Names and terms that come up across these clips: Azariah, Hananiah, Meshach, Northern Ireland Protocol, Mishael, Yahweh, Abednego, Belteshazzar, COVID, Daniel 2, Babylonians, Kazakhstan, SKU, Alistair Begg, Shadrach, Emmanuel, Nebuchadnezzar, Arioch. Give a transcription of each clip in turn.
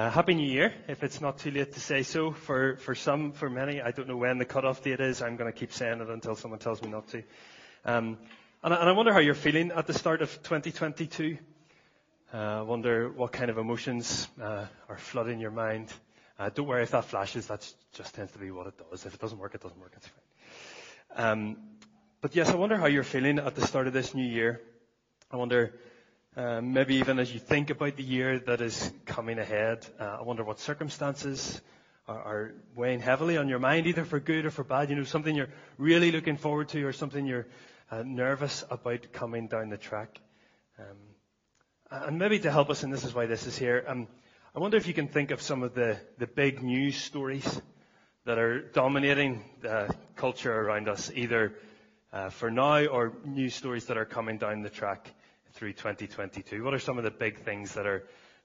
Happy New Year, if it's not too late to say so. For some, for many, I don't know when the cutoff date is. I'm going to keep saying it until someone tells me not to. And I wonder how you're feeling at the start of 2022. I wonder what kind of emotions are flooding your mind. Don't worry if that flashes. That just tends to be what it does. If it doesn't work, it doesn't work. It's fine. But yes, I wonder how you're feeling at the start of this new year. I wonder... maybe even as you think about the year that is coming ahead, I wonder what circumstances are weighing heavily on your mind, either for good or for bad. You know, something you're really looking forward to or something you're nervous about coming down the track. And maybe to help us, and this is why this is here, I wonder if you can think of some of the big news stories that are dominating the culture around us, either for now or news stories that are coming down the track through 2022. What are some of the big things that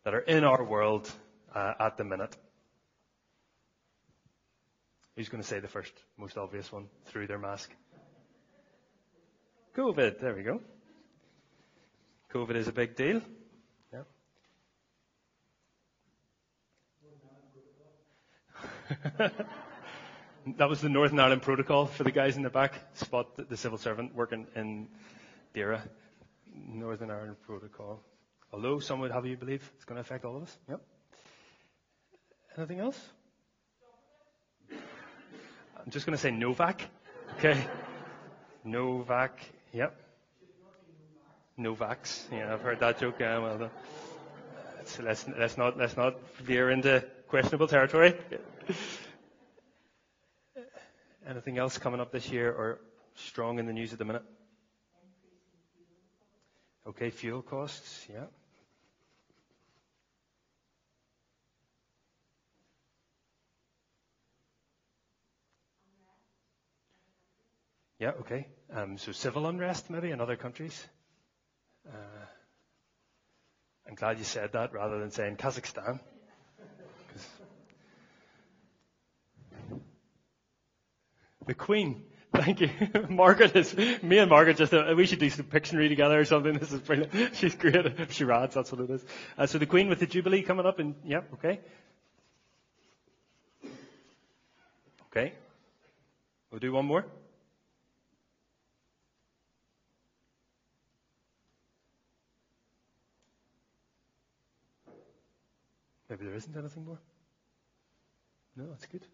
are in our world at the minute? Who's going to say the first, most obvious one through their mask? COVID. There we go. COVID is a big deal. Yeah. That was the Northern Ireland Protocol for the guys in the back. Spot the civil servant working in Dera. Northern Ireland Protocol. Although some would have you believe it's going to affect all of us. Yep. Anything else? I'm just going to say Novak. Okay. Novak. Yep. Novaks. Yeah, I've heard that joke. Well done. So let's not veer into questionable territory. Anything else coming up this year or strong in the news at the minute? Okay, fuel costs, yeah. Yeah, okay. So civil unrest maybe in other countries. I'm glad you said that rather than saying Kazakhstan. The Queen. Thank you. Margaret is, me and Margaret just, we should do some Pictionary together or something. This is brilliant. She's great. She rads, that's what it is. So the Queen with the Jubilee coming up and, yeah, okay. Okay. We'll do one more. Maybe there isn't anything more. No, that's good.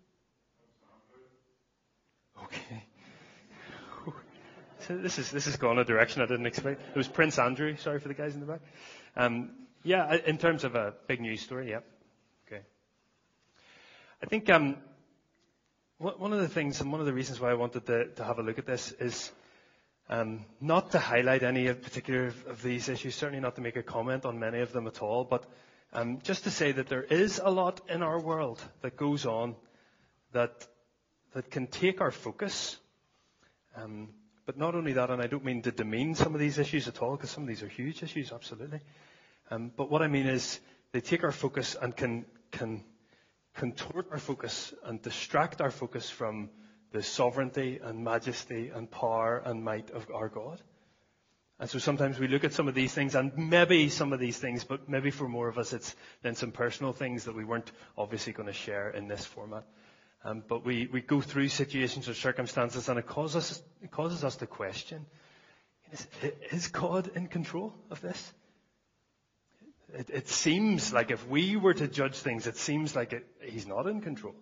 Okay. So this is going a direction I didn't expect. It was Prince Andrew. Sorry for the guys in the back. Yeah, in terms of a big news story, yeah. Okay. I think one of the things and one of the reasons why I wanted to have a look at this is not to highlight any particular of these issues, certainly not to make a comment on many of them at all, but just to say that there is a lot in our world that goes on that can take our focus. But not only that, and I don't mean to demean some of these issues at all, because some of these are huge issues, absolutely. But what I mean is they take our focus and can contort our focus and distract our focus from the sovereignty and majesty and power and might of our God. And so sometimes we look at some of these things, and maybe some of these things, but maybe for more of us it's then some personal things that we weren't obviously going to share in this format. But we go through situations or circumstances and it causes us to question, is God in control of this? It seems like if we were to judge things, it seems like he's not in control.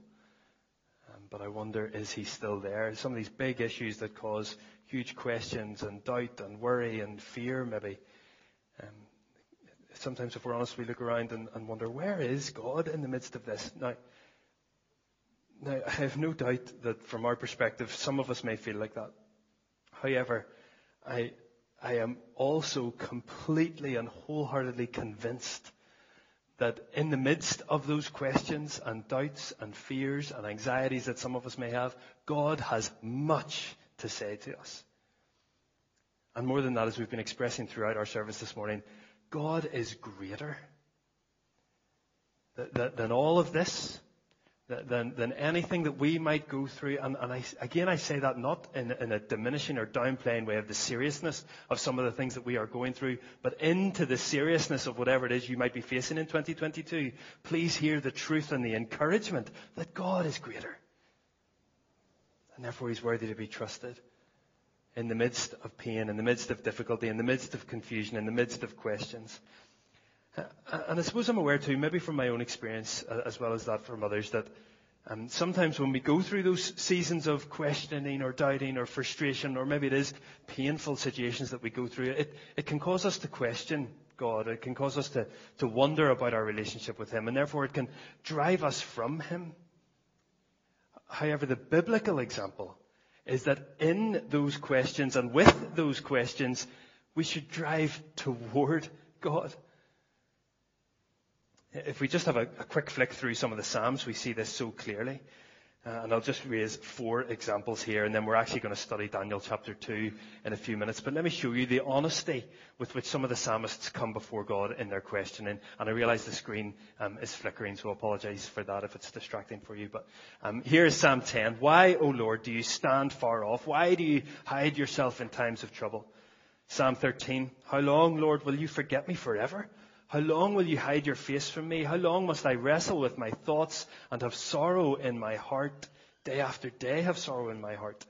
But I wonder, is he still there? Some of these big issues that cause huge questions and doubt and worry and fear maybe. Sometimes if we're honest, we look around and wonder, where is God in the midst of this? Now, I have no doubt that from our perspective, some of us may feel like that. However, I am also completely and wholeheartedly convinced that in the midst of those questions and doubts and fears and anxieties that some of us may have, God has much to say to us. And more than that, as we've been expressing throughout our service this morning, God is greater than all of this. than anything that we might go through. And I say that not in a diminishing or downplaying way of the seriousness of some of the things that we are going through, but into the seriousness of whatever it is you might be facing in 2022. Please hear the truth and the encouragement that God is greater. And therefore he's worthy to be trusted. In the midst of pain, in the midst of difficulty, in the midst of confusion, in the midst of questions. And I suppose I'm aware too, maybe from my own experience as well as that from others, that sometimes when we go through those seasons of questioning or doubting or frustration, or maybe it is painful situations that we go through, it can cause us to question God. It can cause us to wonder about our relationship with him, and therefore it can drive us from him. However, the biblical example is that in those questions and with those questions, we should drive toward God. If we just have a quick flick through some of the Psalms, we see this so clearly. And I'll just raise 4 examples here, and then we're actually going to study Daniel chapter 2 in a few minutes. But let me show you the honesty with which some of the psalmists come before God in their questioning. And I realize the screen is flickering, so I apologize for that if it's distracting for you. But here is Psalm 10. Why, O Lord, do you stand far off? Why do you hide yourself in times of trouble? Psalm 13. How long, Lord, will you forget me forever? How long will you hide your face from me? How long must I wrestle with my thoughts and have sorrow in my heart? Day after day have sorrow in my heart.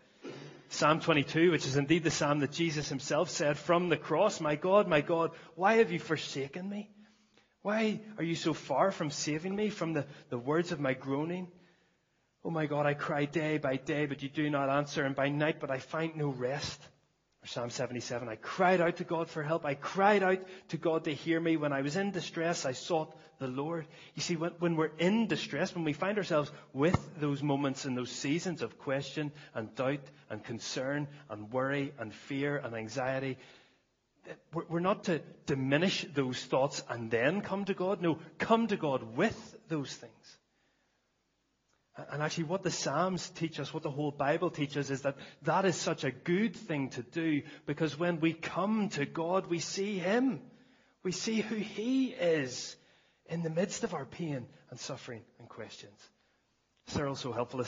Psalm 22, which is indeed the psalm that Jesus himself said from the cross, my God, why have you forsaken me? Why are you so far from saving me from the words of my groaning? Oh my God, I cry day by day, but you do not answer, and by night, but I find no rest. Or Psalm 77, I cried out to God for help. I cried out to God to hear me. When I was in distress, I sought the Lord. You see, when we're in distress, when we find ourselves with those moments and those seasons of question and doubt and concern and worry and fear and anxiety, we're not to diminish those thoughts and then come to God. No, come to God with those things. And actually what the Psalms teach us, what the whole Bible teaches, is that is such a good thing to do, because when we come to God, we see him. We see who he is in the midst of our pain and suffering and questions. Cyril so helpfully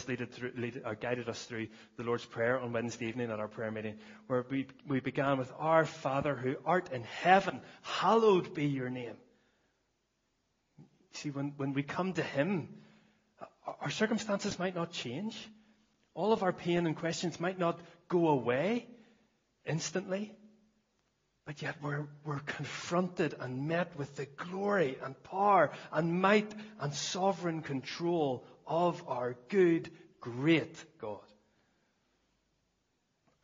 guided us through the Lord's Prayer on Wednesday evening at our prayer meeting, where we began with, Our Father who art in heaven, hallowed be your name. See, when we come to him, our circumstances might not change. All of our pain and questions might not go away instantly. But yet we're confronted and met with the glory and power and might and sovereign control of our good, great God.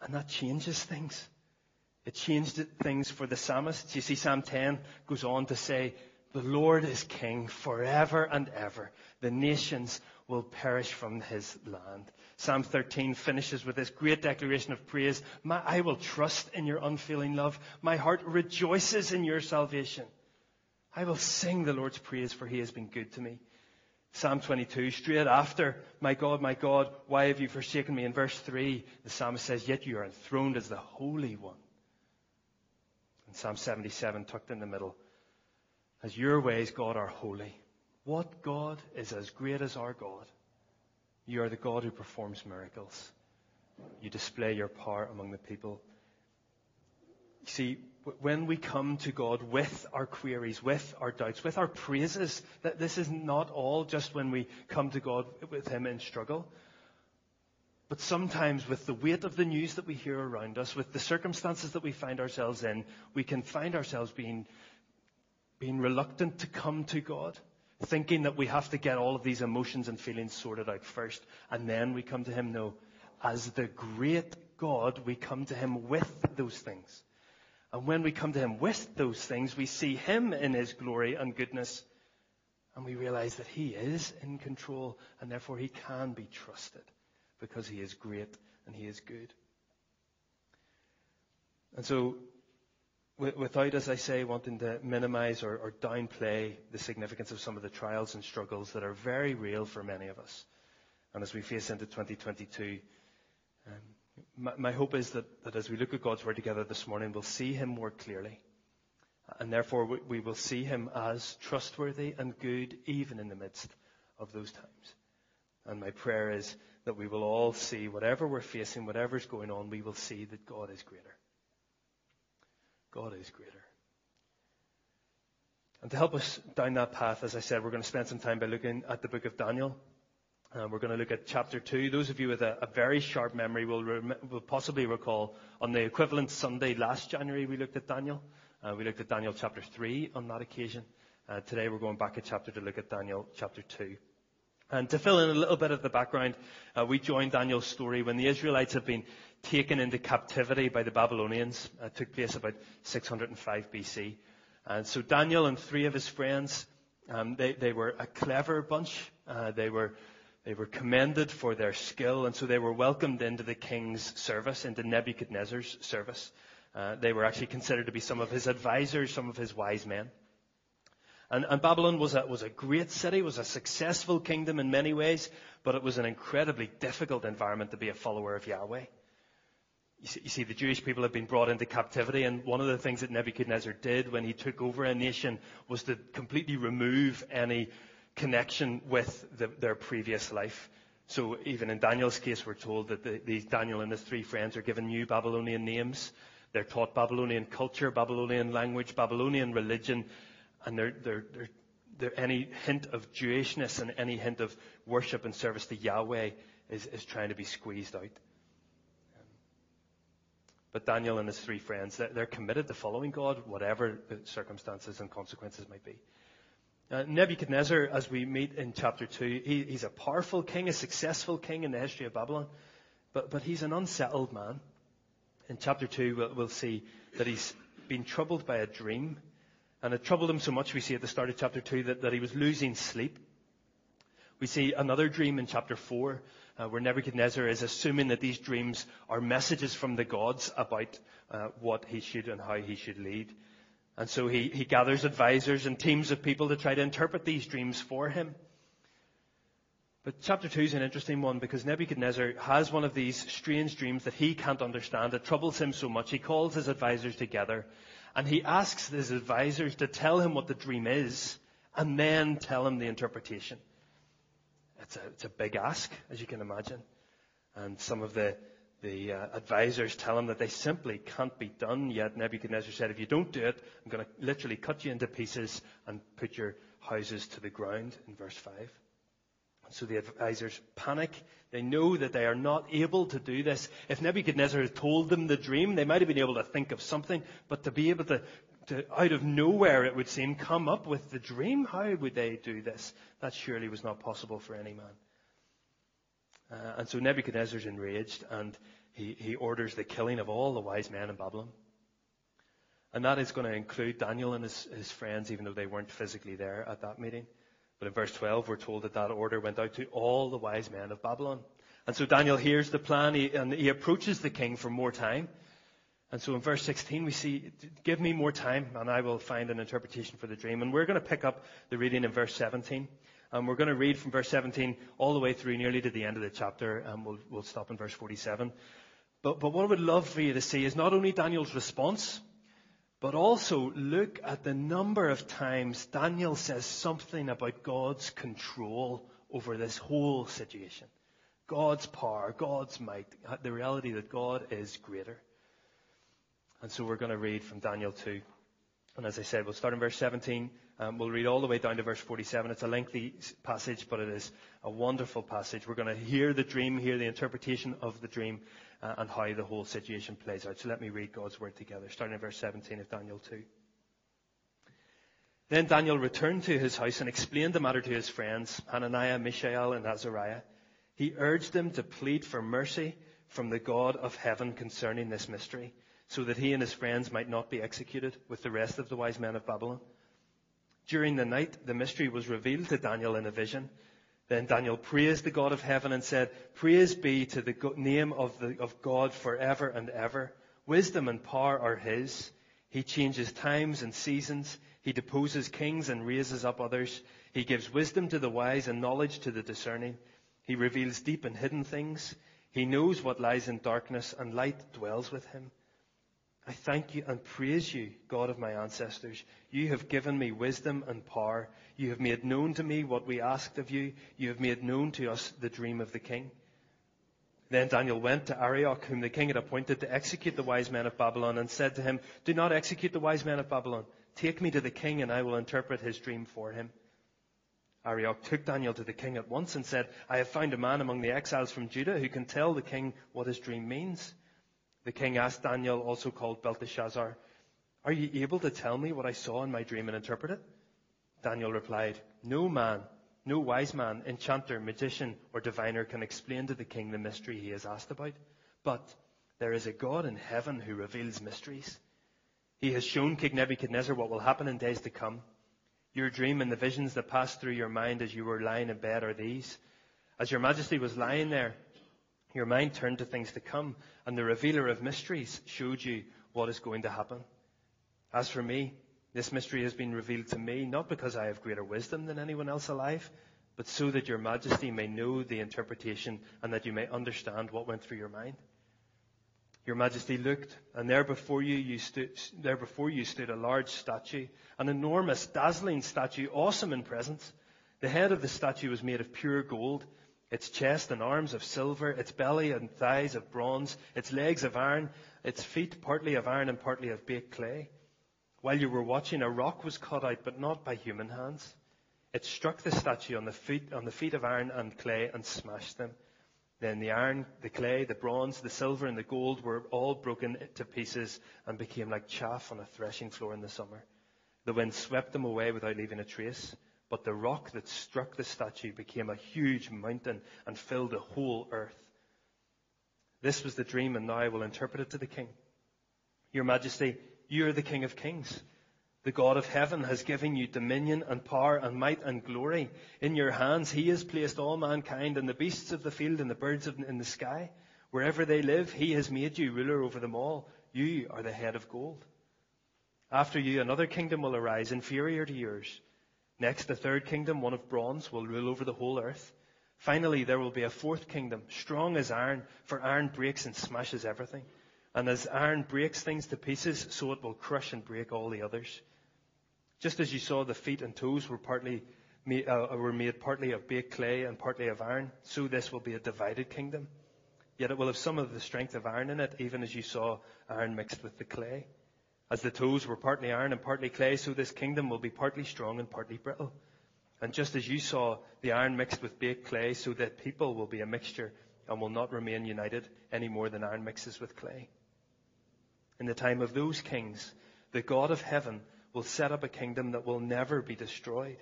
And that changes things. It changed things for the psalmists. You see, Psalm 10 goes on to say, The Lord is king forever and ever. The nations will perish from his land. Psalm 13 finishes with this great declaration of praise. I will trust in your unfailing love. My heart rejoices in your salvation. I will sing the Lord's praise, for he has been good to me. Psalm 22, straight after, my God, why have you forsaken me? In verse 3, the psalmist says, Yet you are enthroned as the Holy One. And Psalm 77, tucked in the middle, As your ways, God, are holy. What God is as great as our God? You are the God who performs miracles. You display your power among the people. You see, when we come to God with our queries, with our doubts, with our praises, that this is not all just when we come to God with him in struggle. But sometimes with the weight of the news that we hear around us, with the circumstances that we find ourselves in, we can find ourselves being reluctant to come to God, thinking that we have to get all of these emotions and feelings sorted out first, and then we come to him. No, as the great God, we come to him with those things. And when we come to him with those things, we see him in his glory and goodness, and we realize that he is in control, and therefore he can be trusted, because he is great and he is good. And so, without, as I say, wanting to minimize or downplay the significance of some of the trials and struggles that are very real for many of us. And as we face into 2022, my hope is that as we look at God's Word together this morning, we'll see him more clearly. And therefore, we will see him as trustworthy and good, even in the midst of those times. And my prayer is that we will all see, whatever we're facing, whatever's going on, we will see that God is greater. God is greater. And to help us down that path, as I said, we're going to spend some time by looking at the book of Daniel. We're going to look at chapter 2. Those of you with a very sharp memory will possibly recall on the equivalent Sunday last January we looked at Daniel. We looked at Daniel chapter 3 on that occasion. Today we're going back a chapter to look at Daniel chapter 2. And to fill in a little bit of the background, we joined Daniel's story when the Israelites had been taken into captivity by the Babylonians. It took place about 605 BC. And so Daniel and three of his friends, they were a clever bunch. They were commended for their skill, and so they were welcomed into the king's service, into Nebuchadnezzar's service. They were actually considered to be some of his advisors, some of his wise men. And Babylon was a great city, was a successful kingdom in many ways, but it was an incredibly difficult environment to be a follower of Yahweh. You see, the Jewish people had been brought into captivity, and one of the things that Nebuchadnezzar did when he took over a nation was to completely remove any connection with their previous life. So even in Daniel's case, we're told that Daniel and his three friends are given new Babylonian names. They're taught Babylonian culture, Babylonian language, Babylonian religion, and any hint of Jewishness and any hint of worship and service to Yahweh is trying to be squeezed out. But Daniel and his three friends, they're committed to following God, whatever the circumstances and consequences might be. Nebuchadnezzar, as we meet in chapter 2, he's a powerful king, a successful king in the history of Babylon, but he's an unsettled man. In chapter 2, we'll see that he's been troubled by a dream, and it troubled him so much, we see at the start of chapter 2, that he was losing sleep. We see another dream in chapter 4, where Nebuchadnezzar is assuming that these dreams are messages from the gods about what he should and how he should lead. And so he gathers advisors and teams of people to try to interpret these dreams for him. But chapter 2 is an interesting one because Nebuchadnezzar has one of these strange dreams that he can't understand. It troubles him so much. He calls his advisors together and he asks his advisors to tell him what the dream is and then tell him the interpretation. It's a big ask, as you can imagine. And some of the advisors tell him that they simply can't be done yet. Nebuchadnezzar said, if you don't do it, I'm going to literally cut you into pieces and put your houses to the ground, in verse 5. And so the advisors panic. They know that they are not able to do this. If Nebuchadnezzar had told them the dream, they might have been able to think of something, but to be able to out of nowhere, it would seem, come up with the dream, how would they do this? That surely was not possible for any man. And so Nebuchadnezzar's enraged, and he orders the killing of all the wise men in Babylon. And that is going to include Daniel and his friends, even though they weren't physically there at that meeting. But in verse 12, we're told that order went out to all the wise men of Babylon. And so Daniel hears the plan, and he approaches the king for more time. And so in verse 16, we see, give me more time, and I will find an interpretation for the dream. And we're going to pick up the reading in verse 17. And we're going to read from verse 17 all the way through nearly to the end of the chapter, and we'll stop in verse 47. But what I would love for you to see is not only Daniel's response, but also look at the number of times Daniel says something about God's control over this whole situation. God's power, God's might, the reality that God is greater. And so we're going to read from Daniel 2. And as I said, we'll start in verse 17. We'll read all the way down to verse 47. It's a lengthy passage, but it is a wonderful passage. We're going to hear the dream, hear the interpretation of the dream, and how the whole situation plays out. So let me read God's word together, starting in verse 17 of Daniel 2. Then Daniel returned to his house and explained the matter to his friends, Hananiah, Mishael, and Azariah. He urged them to plead for mercy from the God of heaven concerning this mystery, so that he and his friends might not be executed with the rest of the wise men of Babylon. During the night, the mystery was revealed to Daniel in a vision. Then Daniel praised the God of heaven and said, Praise be to the name of God forever and ever. Wisdom and power are his. He changes times and seasons. He deposes kings and raises up others. He gives wisdom to the wise and knowledge to the discerning. He reveals deep and hidden things. He knows what lies in darkness, and light dwells with him. I thank you and praise you, God of my ancestors. You have given me wisdom and power. You have made known to me what we asked of you. You have made known to us the dream of the king. Then Daniel went to Arioch, whom the king had appointed to execute the wise men of Babylon, and said to him, Do not execute the wise men of Babylon. Take me to the king, and I will interpret his dream for him. Arioch took Daniel to the king at once and said, I have found a man among the exiles from Judah who can tell the king what his dream means. The king asked Daniel, also called Belteshazzar, Are you able to tell me what I saw in my dream and interpret it? Daniel replied, No wise man, enchanter, magician, or diviner can explain to the king the mystery he is asked about. But there is a God in heaven who reveals mysteries. He has shown King Nebuchadnezzar what will happen in days to come. Your dream and the visions that passed through your mind as you were lying in bed are these. As your majesty was lying there, your mind turned to things to come, and the revealer of mysteries showed you what is going to happen. As for me, this mystery has been revealed to me, not because I have greater wisdom than anyone else alive, but so that your majesty may know the interpretation and that you may understand what went through your mind. Your majesty looked, and there before you stood a large statue, an enormous, dazzling statue, awesome in presence. The head of the statue was made of pure gold, its chest and arms of silver, its belly and thighs of bronze, its legs of iron, its feet partly of iron and partly of baked clay. While you were watching, a rock was cut out, but not by human hands. It struck the statue on the feet of iron and clay and smashed them. Then the iron, the clay, the bronze, the silver, and the gold were all broken to pieces and became like chaff on a threshing floor in the summer. The wind swept them away without leaving a trace, but the rock that struck the statue became a huge mountain and filled the whole earth. This was the dream, and now I will interpret it to the king. Your Majesty, you are the King of Kings. The God of heaven has given you dominion and power and might and glory. In your hands he has placed all mankind and the beasts of the field and the birds in the sky. Wherever they live, he has made you ruler over them all. You are the head of gold. After you, another kingdom will arise, inferior to yours. Next, a third kingdom, one of bronze, will rule over the whole earth. Finally, there will be a fourth kingdom, strong as iron, for iron breaks and smashes everything. And as iron breaks things to pieces, so it will crush and break all the others. Just as you saw the feet and toes were made partly of baked clay and partly of iron, so this will be a divided kingdom. Yet it will have some of the strength of iron in it, even as you saw iron mixed with the clay. As the toes were partly iron and partly clay, so this kingdom will be partly strong and partly brittle. And just as you saw the iron mixed with baked clay, so that people will be a mixture and will not remain united any more than iron mixes with clay. In the time of those kings, the God of heaven will set up a kingdom that will never be destroyed,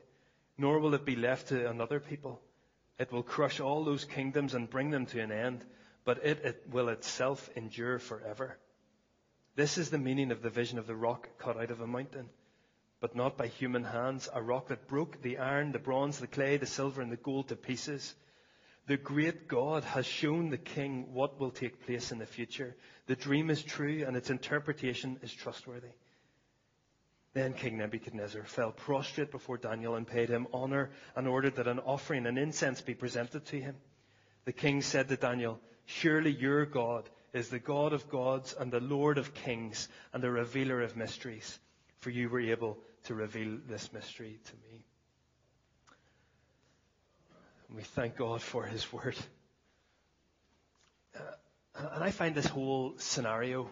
nor will it be left to another people. It will crush all those kingdoms and bring them to an end, but it will itself endure forever. This is the meaning of the vision of the rock cut out of a mountain, but not by human hands, a rock that broke the iron, the bronze, the clay, the silver, and the gold to pieces. The great God has shown the king what will take place in the future. The dream is true and its interpretation is trustworthy. Then King Nebuchadnezzar fell prostrate before Daniel and paid him honor and ordered that an offering and incense be presented to him. The king said to Daniel, Surely your God is the God of gods and the Lord of kings and the revealer of mysteries, for you were able to reveal this mystery to me. We thank God for his word. And I find this whole scenario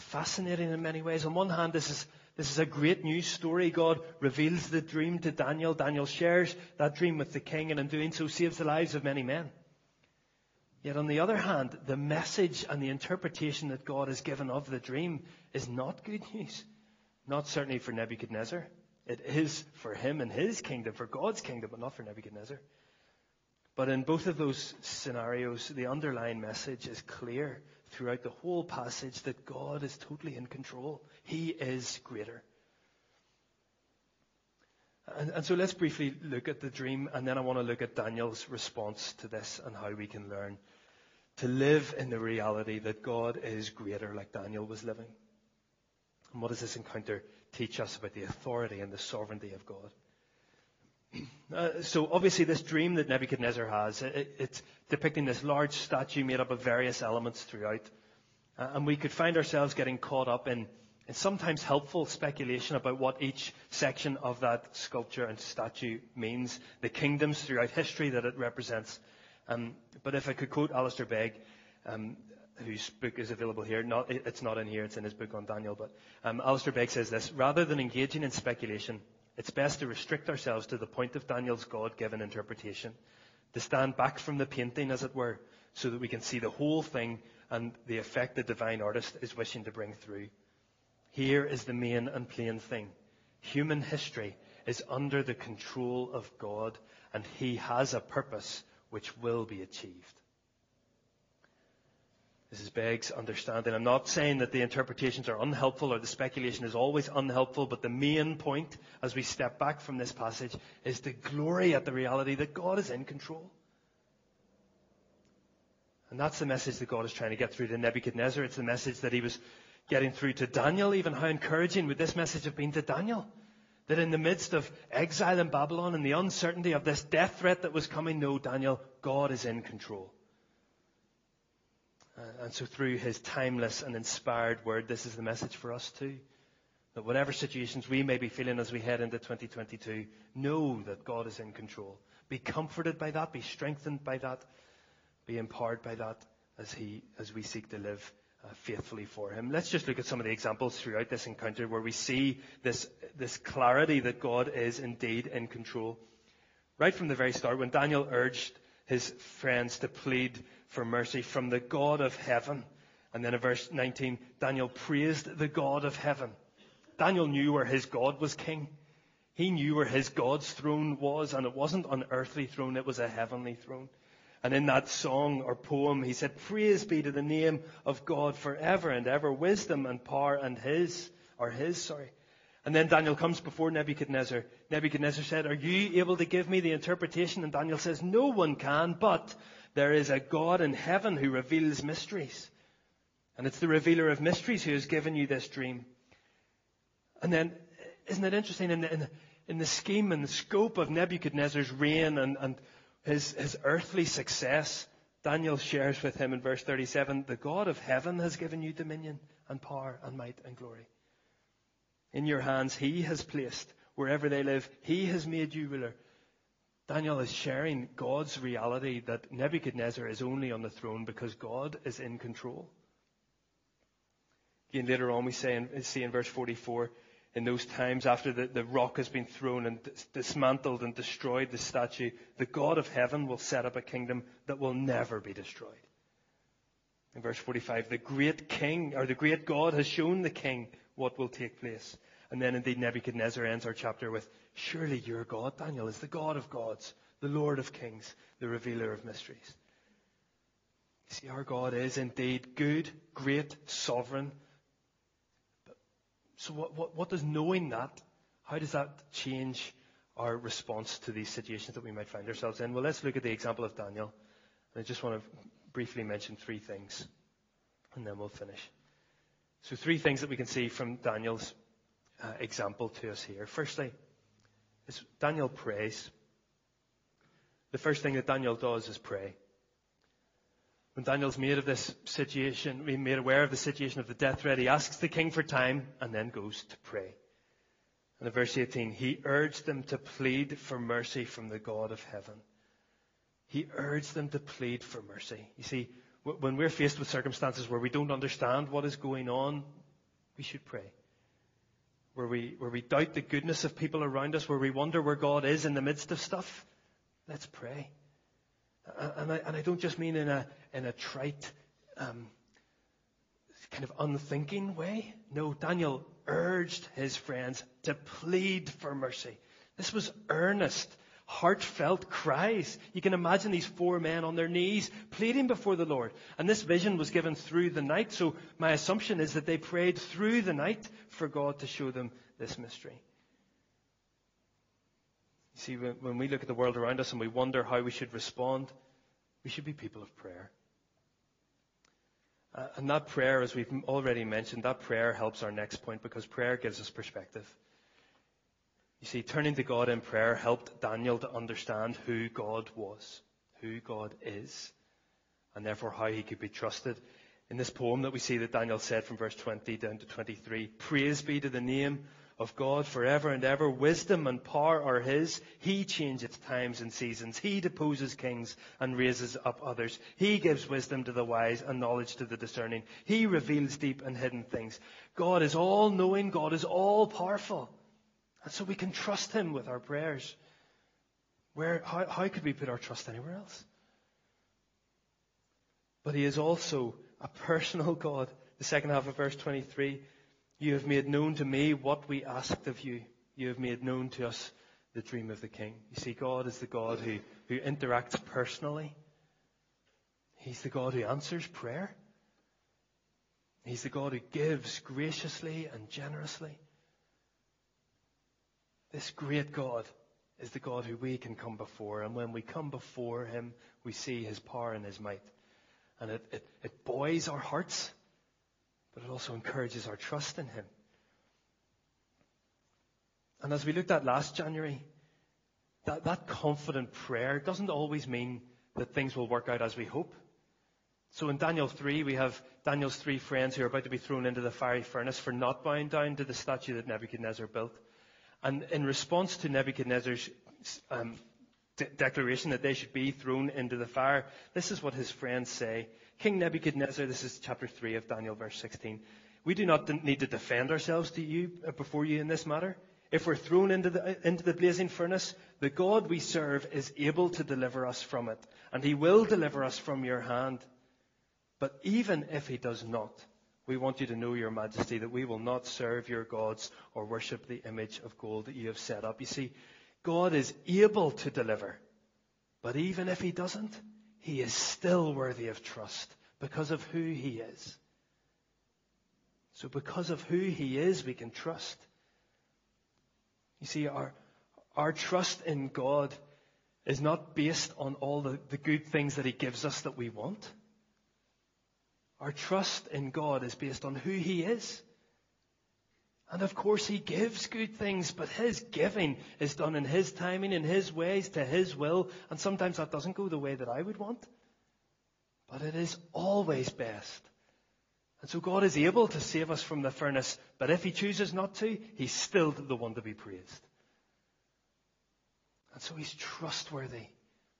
fascinating in many ways. On one hand, this is a great news story. God reveals the dream to Daniel. Daniel shares that dream with the king, and in doing so saves the lives of many men. Yet on the other hand, the message and the interpretation that God has given of the dream is not good news. Not certainly for Nebuchadnezzar. It is for him and his kingdom, for God's kingdom, but not for Nebuchadnezzar. But in both of those scenarios, the underlying message is clear throughout the whole passage that God is totally in control. He is greater. And so let's briefly look at the dream, and then I want to look at Daniel's response to this and how we can learn to live in the reality that God is greater, like Daniel was living. And what does this encounter teach us about the authority and the sovereignty of God? So obviously this dream that Nebuchadnezzar has, it's depicting this large statue made up of various elements throughout. And we could find ourselves getting caught up in sometimes helpful speculation about what each section of that sculpture and statue means, the kingdoms throughout history that it represents. But if I could quote Alistair Begg, whose book is available here. It's not in here, it's in his book on Daniel. But Alistair Begg says this: rather than engaging in speculation, it's best to restrict ourselves to the point of Daniel's God-given interpretation, to stand back from the painting, as it were, so that we can see the whole thing and the effect the divine artist is wishing to bring through. Here is the main and plain thing. Human history is under the control of God, and he has a purpose which will be achieved. This is Begg's understanding. I'm not saying that the interpretations are unhelpful or the speculation is always unhelpful, but the main point as we step back from this passage is to glory at the reality that God is in control. And that's the message that God is trying to get through to Nebuchadnezzar. It's the message that he was getting through to Daniel. Even how encouraging would this message have been to Daniel? That in the midst of exile in Babylon and the uncertainty of this death threat that was coming, no, Daniel, God is in control. And so through his timeless and inspired word, this is the message for us too. That whatever situations we may be feeling as we head into 2022, know that God is in control. Be comforted by that. Be strengthened by that. Be empowered by that as we seek to live faithfully for him. Let's just look at some of the examples throughout this encounter where we see this clarity that God is indeed in control. Right from the very start, when Daniel urged his friends to plead for mercy from the God of heaven, and then in verse 19, Daniel praised the God of heaven. Daniel knew where his God was king. He knew where his God's throne was, and it wasn't an earthly throne, it was a heavenly throne. And in that song or poem, he said, "Praise be to the name of God forever and ever, wisdom and power and his. And then Daniel comes before Nebuchadnezzar. Nebuchadnezzar said, "Are you able to give me the interpretation?" And Daniel says, "No one can, but there is a God in heaven who reveals mysteries. And it's the revealer of mysteries who has given you this dream." And then, isn't it interesting, in the scheme and the scope of Nebuchadnezzar's reign and his earthly success, Daniel shares with him in verse 37, "The God of heaven has given you dominion and power and might and glory. In your hands he has placed, wherever they live, he has made you ruler." Daniel is sharing God's reality that Nebuchadnezzar is only on the throne because God is in control. Again, later on we see in verse 44, in those times after the rock has been thrown and dismantled and destroyed, the statue, the God of heaven will set up a kingdom that will never be destroyed. In verse 45, the great God has shown the king what will take place. And then indeed Nebuchadnezzar ends our chapter with, "Surely your God, Daniel, is the God of gods, the Lord of kings, the revealer of mysteries." You see, our God is indeed good, great, sovereign. So what does knowing that, how does that change our response to these situations that we might find ourselves in? Well, let's look at the example of Daniel. And I just want to briefly mention three things, and then we'll finish. So three things that we can see from Daniel's example to us here. Firstly, is Daniel prays. The first thing that Daniel does is pray. When Daniel's made aware of the situation of the death threat, he asks the king for time and then goes to pray. And in verse 18, he urged them to plead for mercy from the God of heaven. He urged them to plead for mercy. You see, when we're faced with circumstances where we don't understand what is going on, we should pray. Where we doubt the goodness of people around us, where we wonder where God is in the midst of stuff, let's pray. And I don't just mean in a trite, kind of unthinking way. No, Daniel urged his friends to plead for mercy. This was earnest, heartfelt cries. You can imagine these four men on their knees pleading before the Lord. And this vision was given through the night. So my assumption is that they prayed through the night for God to show them this mystery. You see, when we look at the world around us and we wonder how we should respond, we should be people of prayer. And that prayer, as we've already mentioned, that prayer helps our next point because prayer gives us perspective. You see, turning to God in prayer helped Daniel to understand who God was, who God is, and therefore how he could be trusted in this poem that we see that Daniel said from verse 20 down to 23. Praise be to the name of God forever and ever. Wisdom and power are his. He changeth times and seasons. He deposes kings and raises up others. He gives wisdom to the wise and knowledge to the discerning. He reveals deep and hidden things. God is all-knowing. God is all-powerful. And so we can trust him with our prayers. How could we put our trust anywhere else? But he is also a personal God. The second half of verse 23, you have made known to me what we asked of you. You have made known to us the dream of the king. You see, God is the God who interacts personally. He's the God who answers prayer. He's the God who gives graciously and generously. This great God is the God who we can come before. And when we come before him, we see his power and his might. And it buoys our hearts, but it also encourages our trust in him. And as we looked at last January, that confident prayer doesn't always mean that things will work out as we hope. So in Daniel 3, we have Daniel's three friends who are about to be thrown into the fiery furnace for not bowing down to the statue that Nebuchadnezzar built. And in response to Nebuchadnezzar's declaration that they should be thrown into the fire, this is what his friends say. King Nebuchadnezzar, this is chapter 3 of Daniel, verse 16. We do not need to defend ourselves to you before you in this matter. If we're thrown into the blazing furnace, the God we serve is able to deliver us from it, and he will deliver us from your hand. But even if he does not, we want you to know, Your Majesty, that we will not serve your gods or worship the image of gold that you have set up. You see, God is able to deliver, but even if he doesn't, he is still worthy of trust because of who he is. So because of who he is, we can trust. You see, our trust in God is not based on all the good things that he gives us that we want. Our trust in God is based on who he is. And of course he gives good things, but his giving is done in his timing, in his ways, to his will. And sometimes that doesn't go the way that I would want. But it is always best. And so God is able to save us from the furnace, but if he chooses not to, he's still the one to be praised. And so he's trustworthy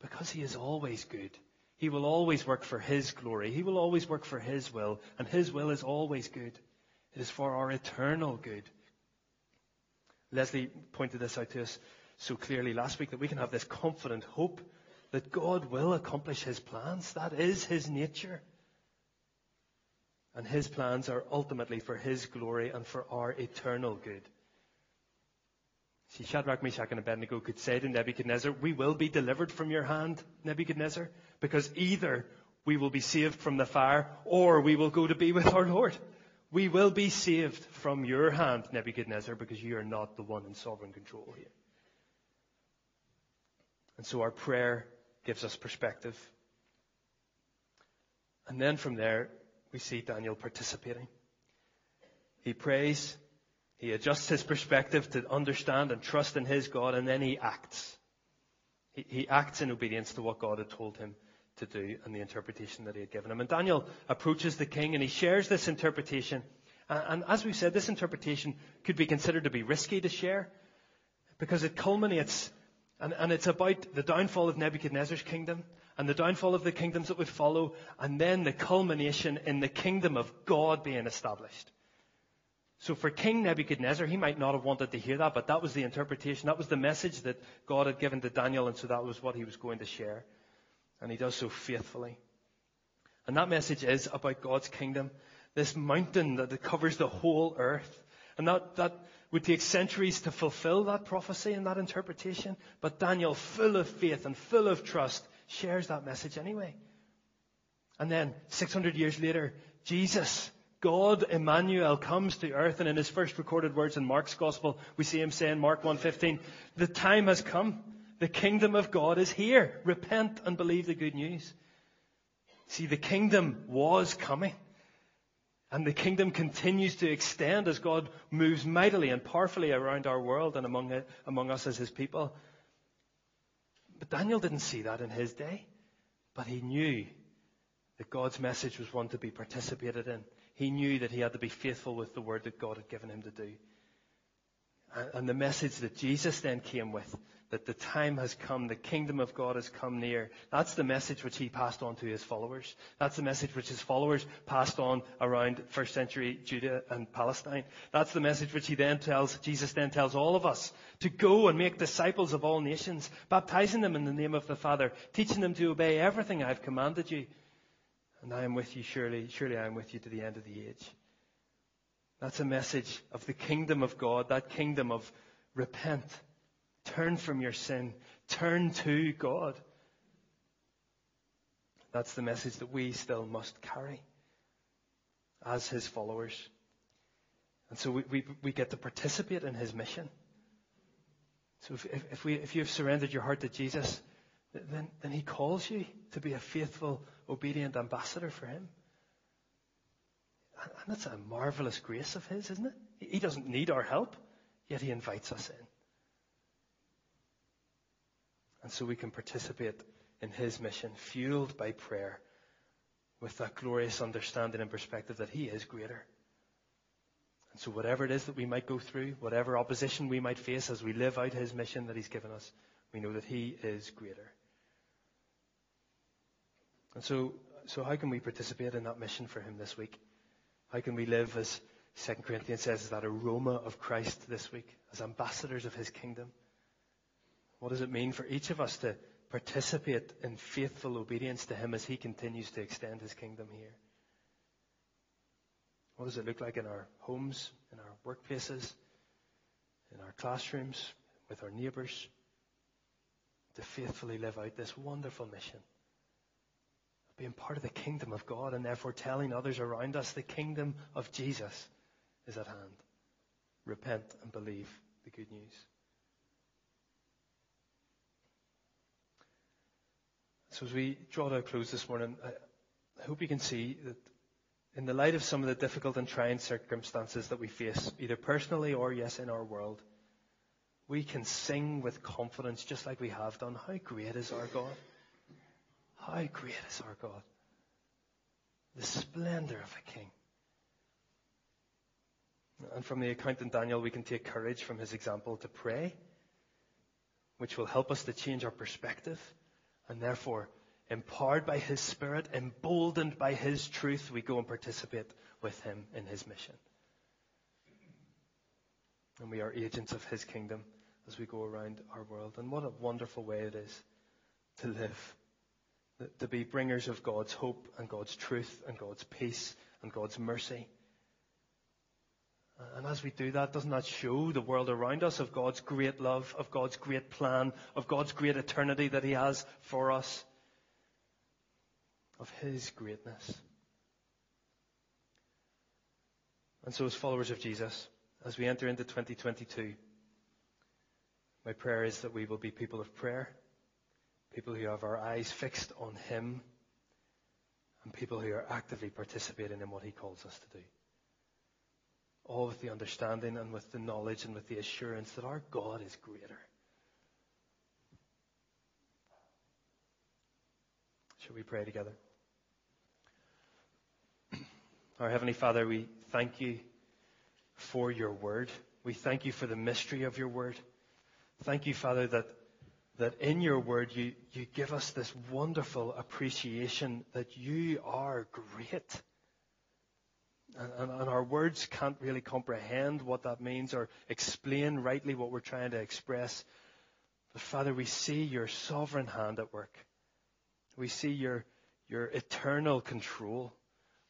because he is always good. He will always work for his glory. He will always work for his will. And his will is always good. It is for our eternal good. Leslie pointed this out to us so clearly last week, that we can have this confident hope that God will accomplish his plans. That is his nature. And his plans are ultimately for his glory and for our eternal good. See, Shadrach, Meshach, and Abednego could say to Nebuchadnezzar, we will be delivered from your hand, Nebuchadnezzar, because either we will be saved from the fire or we will go to be with our Lord. We will be saved from your hand, Nebuchadnezzar, because you are not the one in sovereign control here. And so our prayer gives us perspective. And then from there, we see Daniel participating. He prays. He adjusts his perspective to understand and trust in his God, and then he acts. He acts in obedience to what God had told him to do and the interpretation that he had given him. And Daniel approaches the king and he shares this interpretation. And as we've said, this interpretation could be considered to be risky to share because it culminates, and it's about the downfall of Nebuchadnezzar's kingdom and the downfall of the kingdoms that would follow, and then the culmination in the kingdom of God being established. So for King Nebuchadnezzar, he might not have wanted to hear that, but that was the interpretation. That was the message that God had given to Daniel, and so that was what he was going to share. And he does so faithfully. And that message is about God's kingdom, this mountain that covers the whole earth. And that would take centuries to fulfill that prophecy and that interpretation. But Daniel, full of faith and full of trust, shares that message anyway. And then 600 years later, Jesus, God, Emmanuel, comes to earth, and in his first recorded words in Mark's gospel, we see him saying, Mark 1:15, the time has come. The kingdom of God is here. Repent and believe the good news. See, the kingdom was coming, and the kingdom continues to extend as God moves mightily and powerfully around our world and among us as his people. But Daniel didn't see that in his day, but he knew that God's message was one to be participated in. He knew that he had to be faithful with the word that God had given him to do. And the message that Jesus then came with, that the time has come, the kingdom of God has come near. That's the message which he passed on to his followers. That's the message which his followers passed on around first century Judah and Palestine. That's the message which Jesus then tells all of us to go and make disciples of all nations, baptizing them in the name of the Father, teaching them to obey everything I have commanded you. And I am with you surely, surely I am with you to the end of the age. That's a message of the kingdom of God, that kingdom of repent. Turn from your sin. Turn to God. That's the message that we still must carry as his followers. And so we get to participate in his mission. So if you've surrendered your heart to Jesus, then he calls you to be a faithful, obedient ambassador for him. And that's a marvelous grace of his, isn't it? He doesn't need our help, yet he invites us in. And so we can participate in his mission, fueled by prayer, with that glorious understanding and perspective that he is greater. And so whatever it is that we might go through, whatever opposition we might face as we live out his mission that he's given us, we know that he is greater. And so how can we participate in that mission for him this week? How can we live, as 2 Corinthians says, as that aroma of Christ this week, as ambassadors of his kingdom? What does it mean for each of us to participate in faithful obedience to him as he continues to extend his kingdom here? What does it look like in our homes, in our workplaces, in our classrooms, with our neighbours, to faithfully live out this wonderful mission? Being part of the kingdom of God and therefore telling others around us the kingdom of Jesus is at hand. Repent and believe the good news. So as we draw to a close this morning, I hope you can see that in the light of some of the difficult and trying circumstances that we face, either personally or, yes, in our world, we can sing with confidence just like we have done, how great is our God? How great is our God? The splendor of a king. And from the account in Daniel, we can take courage from his example to pray, which will help us to change our perspective. And therefore, empowered by his Spirit, emboldened by his truth, we go and participate with him in his mission. And we are agents of his kingdom as we go around our world. And what a wonderful way it is to live. To be bringers of God's hope and God's truth and God's peace and God's mercy. And as we do that, doesn't that show the world around us of God's great love, of God's great plan, of God's great eternity that he has for us, of his greatness? And so as followers of Jesus, as we enter into 2022, my prayer is that we will be people of prayer. People who have our eyes fixed on him, and people who are actively participating in what he calls us to do. All with the understanding and with the knowledge and with the assurance that our God is greater. Shall we pray together? Our Heavenly Father, we thank you for your word. We thank you for the mystery of your word. Thank you, Father, that in your word you give us this wonderful appreciation that you are great. And our words can't really comprehend what that means or explain rightly what we're trying to express. But Father, we see your sovereign hand at work. We see your eternal control.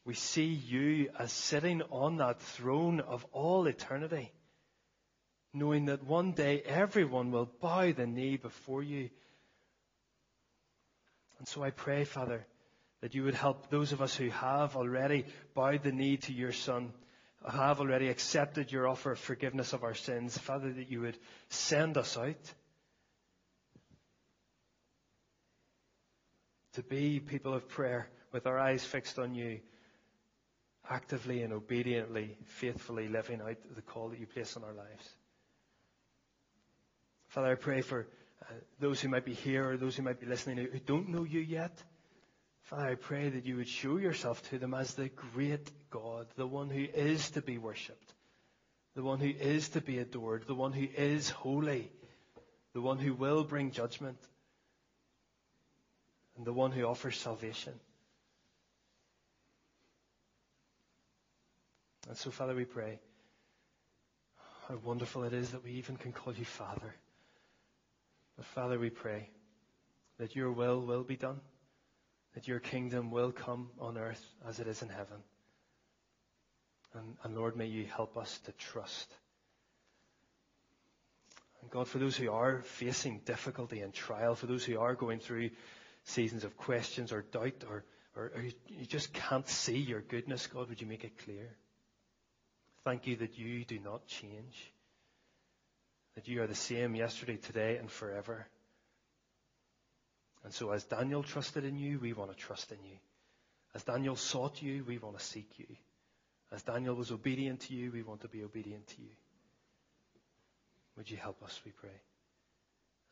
We see you as sitting on that throne of all eternity, knowing that one day everyone will bow the knee before you. And so I pray, Father, that you would help those of us who have already bowed the knee to your Son, have already accepted your offer of forgiveness of our sins, Father, that you would send us out to be people of prayer with our eyes fixed on you, actively and obediently, faithfully living out the call that you place on our lives. Father, I pray for those who might be here or those who might be listening who don't know you yet. Father, I pray that you would show yourself to them as the great God, the one who is to be worshipped, the one who is to be adored, the one who is holy, the one who will bring judgment, and the one who offers salvation. And so, Father, we pray how wonderful it is that we even can call you Father. But, Father, we pray that your will be done, that your kingdom will come on earth as it is in heaven. And Lord, may you help us to trust. And God, for those who are facing difficulty and trial, for those who are going through seasons of questions or doubt, or you just can't see your goodness, God, would you make it clear? Thank you that you do not change, that you are the same yesterday, today, and forever. And so as Daniel trusted in you, we want to trust in you. As Daniel sought you, we want to seek you. As Daniel was obedient to you, we want to be obedient to you. Would you help us, we pray?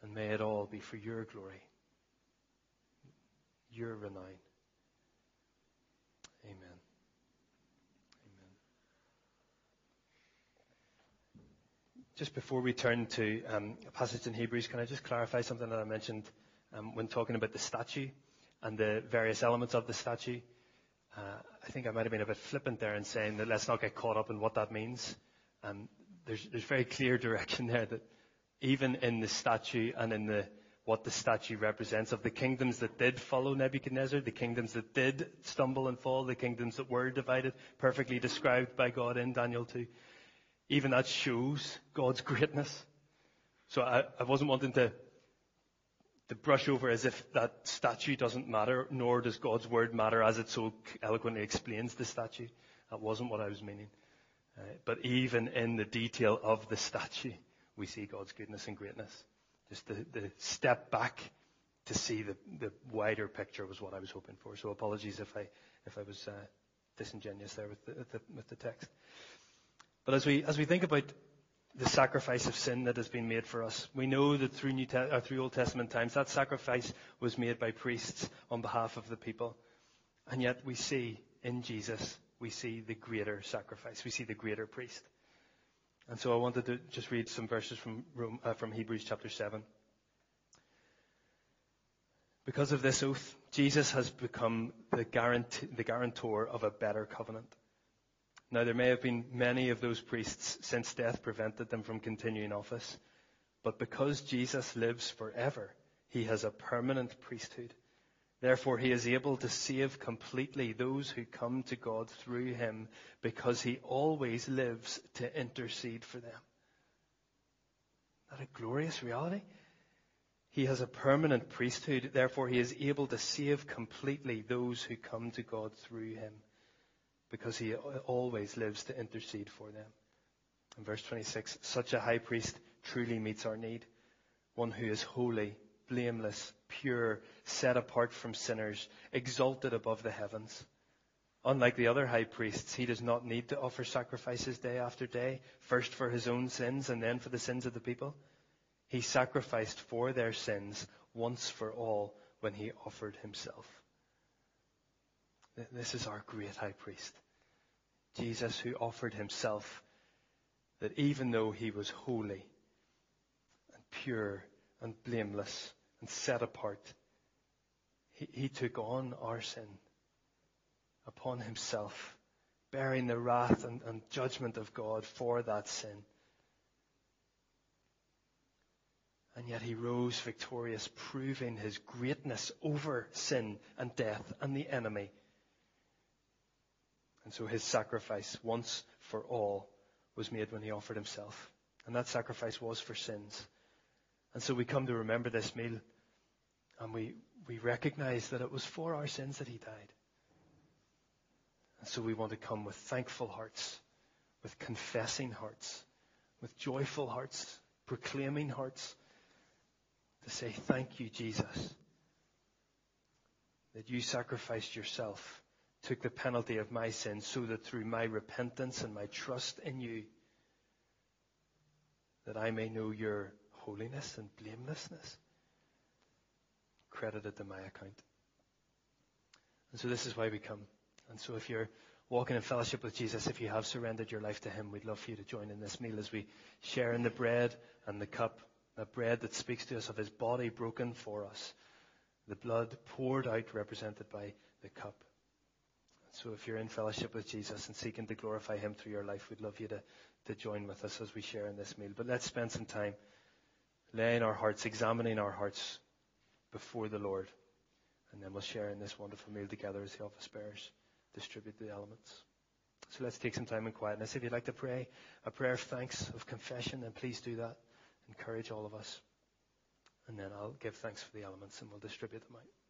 And may it all be for your glory, your renown. Amen. Amen. Just before we turn to a passage in Hebrews, can I just clarify something that I mentioned when talking about the statue and the various elements of the statue? I think I might have been a bit flippant there in saying that let's not get caught up in what that means. There's very clear direction there that even in the statue and in what the statue represents of the kingdoms that did follow Nebuchadnezzar, the kingdoms that did stumble and fall, the kingdoms that were divided, perfectly described by God in Daniel 2, even that shows God's greatness. So I wasn't wanting to brush over as if that statue doesn't matter, nor does God's word matter as it so eloquently explains the statue. That wasn't what I was meaning. But even in the detail of the statue, we see God's goodness and greatness. Just the step back to see the wider picture was what I was hoping for. So apologies if I was disingenuous there with the text. But as we think about the sacrifice of sin that has been made for us, we know that through Old Testament times, that sacrifice was made by priests on behalf of the people. And yet we see in Jesus, we see the greater sacrifice. We see the greater priest. And so I wanted to just read some verses from Hebrews chapter 7. Because of this oath, Jesus has become the guarantor of a better covenant. Now, there may have been many of those priests since death prevented them from continuing office, but because Jesus lives forever, he has a permanent priesthood. Therefore, he is able to save completely those who come to God through him, because he always lives to intercede for them. Isn't that a glorious reality? He has a permanent priesthood. Therefore, he is able to save completely those who come to God through him, because he always lives to intercede for them. In verse 26, such a high priest truly meets our need, one who is holy, blameless, pure, set apart from sinners, exalted above the heavens. Unlike the other high priests, he does not need to offer sacrifices day after day, first for his own sins and then for the sins of the people. He sacrificed for their sins once for all when he offered himself. This is our great high priest, Jesus, who offered himself, that even though he was holy and pure and blameless and set apart, he took on our sin upon himself, bearing the wrath and judgment of God for that sin. And yet he rose victorious, proving his greatness over sin and death and the enemy. And so his sacrifice once for all was made when he offered himself. And that sacrifice was for sins. And so we come to remember this meal, and we recognize that it was for our sins that he died. And so we want to come with thankful hearts, with confessing hearts, with joyful hearts, proclaiming hearts, to say, thank you, Jesus, that you sacrificed yourself, took the penalty of my sin, so that through my repentance and my trust in you, that I may know your holiness and blamelessness credited to my account. And so this is why we come. And so if you're walking in fellowship with Jesus, if you have surrendered your life to him, we'd love for you to join in this meal as we share in the bread and the cup, a bread that speaks to us of his body broken for us, the blood poured out represented by the cup. So if you're in fellowship with Jesus and seeking to glorify him through your life, we'd love you to join with us as we share in this meal. But let's spend some time laying our hearts, examining our hearts before the Lord. And then we'll share in this wonderful meal together as the office bearers distribute the elements. So let's take some time in quietness. If you'd like to pray a prayer of thanks, of confession, then please do that. Encourage all of us. And then I'll give thanks for the elements and we'll distribute them out.